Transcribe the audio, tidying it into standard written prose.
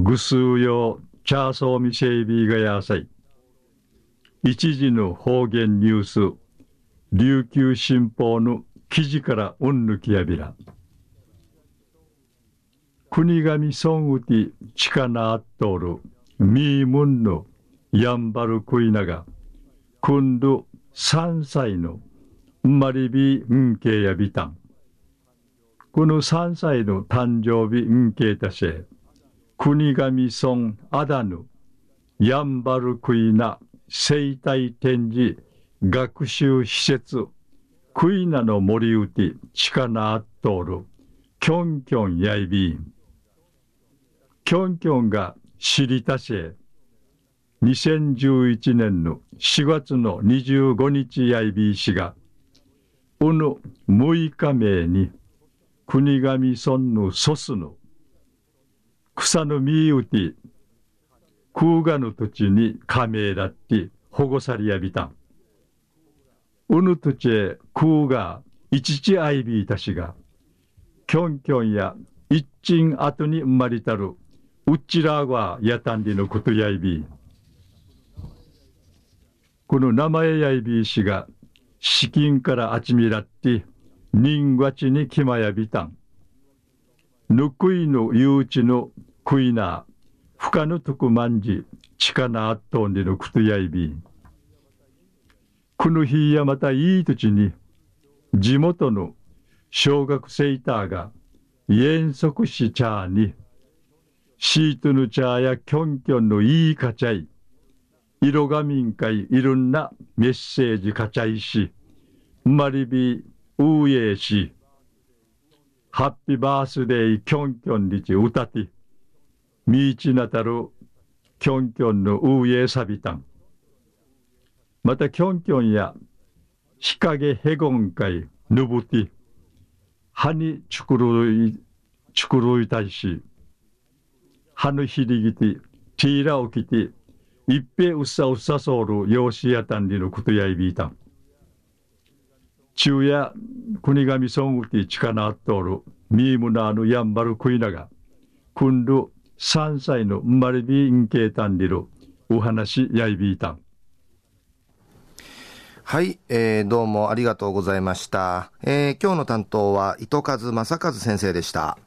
ぐすうよチャーソーミシェイビーがやさい。一時の方言ニュース、琉球新報の記事からうんぬきやびら。国神孫うて近なあっとおるみーむんのやんばるくいなが、くんる3歳の生まれびんけやびたん。この3歳の誕生日んけいたせ、国神村あだぬやんばるくいな生態展示学習施設クイナの森うて近なあっとおるキョンキョンやいびん。キョンキョンが知りたせ2011年の4月の25日やいびいしが、うぬ6日目に国神村のソスの草の実うて空がの土地に加盟だって保護されやびたん。うぬ土地へ空が一ちあいびいたしが、キョンキョンや一鎮後に生まれたるうちらはやたんりのことやいびい。この名前やいびいしが資金からあちみらって人がちにきまやびたん。ぬくいのゆうちのクイナふかぬとくまんじ近なあっとんでのくとやいびん。この日やまたいい土地に地元の小学生たが遠足しちゃーにシートのちゃーやキョンキョンのいいかちゃい色がみんかいいろんなメッセージかちゃいしまりびうえしハッピーバースデーキョンキョンにち歌ってみいちなたるキョンキョンのうえさびたん。またキョンキョンや日陰へごんかいぬぶて葉にちくるいたいし葉のひりぎてティーラをきていっぺうっさうっさそうるようしやたんりのことやいびいたん。昼夜国神村うて近なあっとおるみーむなあのやんばるくいなが、くんる3歳の生まれびんけいたんりるお話やいびいたん。はい、どうもありがとうございました。今日の担当は糸数正和先生でした。